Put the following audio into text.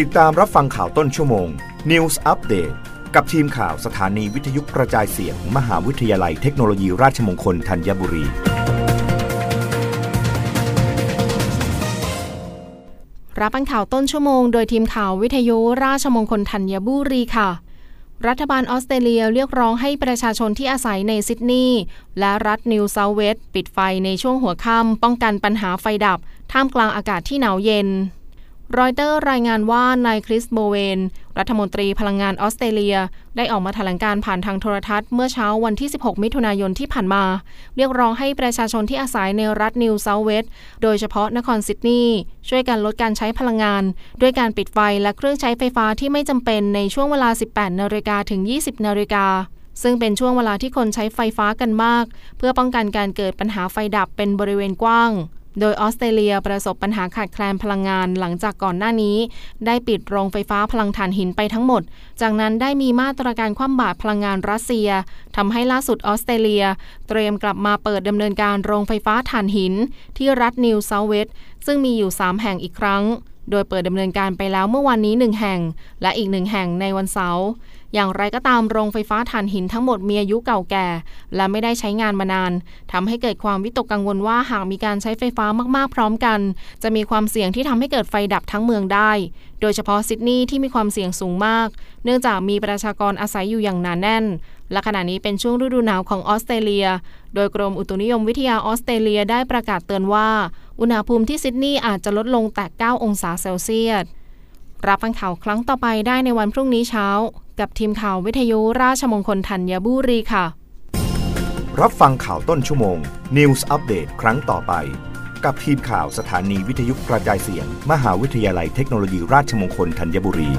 ติดตามรับฟังข่าวต้นชั่วโมง News Update กับทีมข่าวสถานีวิทยุกระจายเสียง มหาวิทยาลัยเทคโนโลยีราชมงคลธัญบุรีรับฟังข่าวต้นชั่วโมงโดยทีมข่าววิทยุราชมงคลธัญบุรีค่ะรัฐบาลออสเตรเลียเรียกร้องให้ประชาชนที่อาศัยในซิดนีย์และรัฐนิวเซาท์เวลส์ปิดไฟในช่วงหัวค่ำป้องกันปัญหาไฟดับท่ามกลางอากาศที่หนาวเย็นรอยเตอร์รายงานว่านายคริสโบเวนรัฐมนตรีพลังงานออสเตรเลียได้ออกมาแถลงการผ่านทางโทรทัศน์เมื่อเช้าวันที่16มิถุนายนที่ผ่านมาเรียกร้องให้ประชาชนที่อาศัยในรัฐนิวเซาท์เวลส์โดยเฉพาะนครซิดนีย์ช่วยกันลดการใช้พลังงานด้วยการปิดไฟและเครื่องใช้ไฟฟ้าที่ไม่จำเป็นในช่วงเวลา 18:00 ถึง 20:00 น.ซึ่งเป็นช่วงเวลาที่คนใช้ไฟฟ้ากันมากเพื่อป้องกันการเกิดปัญหาไฟดับเป็นบริเวณกว้างโดยออสเตรเลียประสบปัญหาขาดแคลนพลังงานหลังจากก่อนหน้านี้ได้ปิดโรงไฟฟ้าพลังถ่านหินไปทั้งหมดจากนั้นได้มีมาตรการคว่ำบาตรพลังงานรัสเซียทำให้ล่าสุดออสเตรเลียเตรียมกลับมาเปิดดำเนินการโรงไฟฟ้าถ่านหินที่รัฐนิวเซาท์เวลส์ซึ่งมีอยู่3แห่งอีกครั้งโดยเปิดดำเนินการไปแล้วเมื่อวันนี้1แห่งและอีก1แห่งในวันเสาร์อย่างไรก็ตามโรงไฟฟ้าถ่านหินทั้งหมดมีอายุเก่าแก่และไม่ได้ใช้งานมานานทำให้เกิดความวิตกกังวลว่าหากมีการใช้ไฟฟ้ามากๆพร้อมกันจะมีความเสี่ยงที่ทำให้เกิดไฟดับทั้งเมืองได้โดยเฉพาะซิดนีย์ที่มีความเสี่ยงสูงมากเนื่องจากมีประชากรอาศัยอยู่อย่างหนาแน่นและขณะนี้เป็นช่วงฤดูหนาวของออสเตรเลียโดยกรมอุตุนิยมวิทยาออสเตรเลียได้ประกาศเตือนว่าอุณหภูมิที่ซิดนีย์อาจจะลดลงแต่9องศาเซลเซียสรับฟังข่าวครั้งต่อไปได้ในวันพรุ่งนี้เช้ากับทีมข่าววิทยุราชมงคลธัญบุรีค่ะรับฟังข่าวต้นชั่วโมง News Update ครั้งต่อไปกับทีมข่าวสถานีวิทยุกระจายเสียงมหาวิทยาลัยเทคโนโลยีราชมงคลธัญบุรี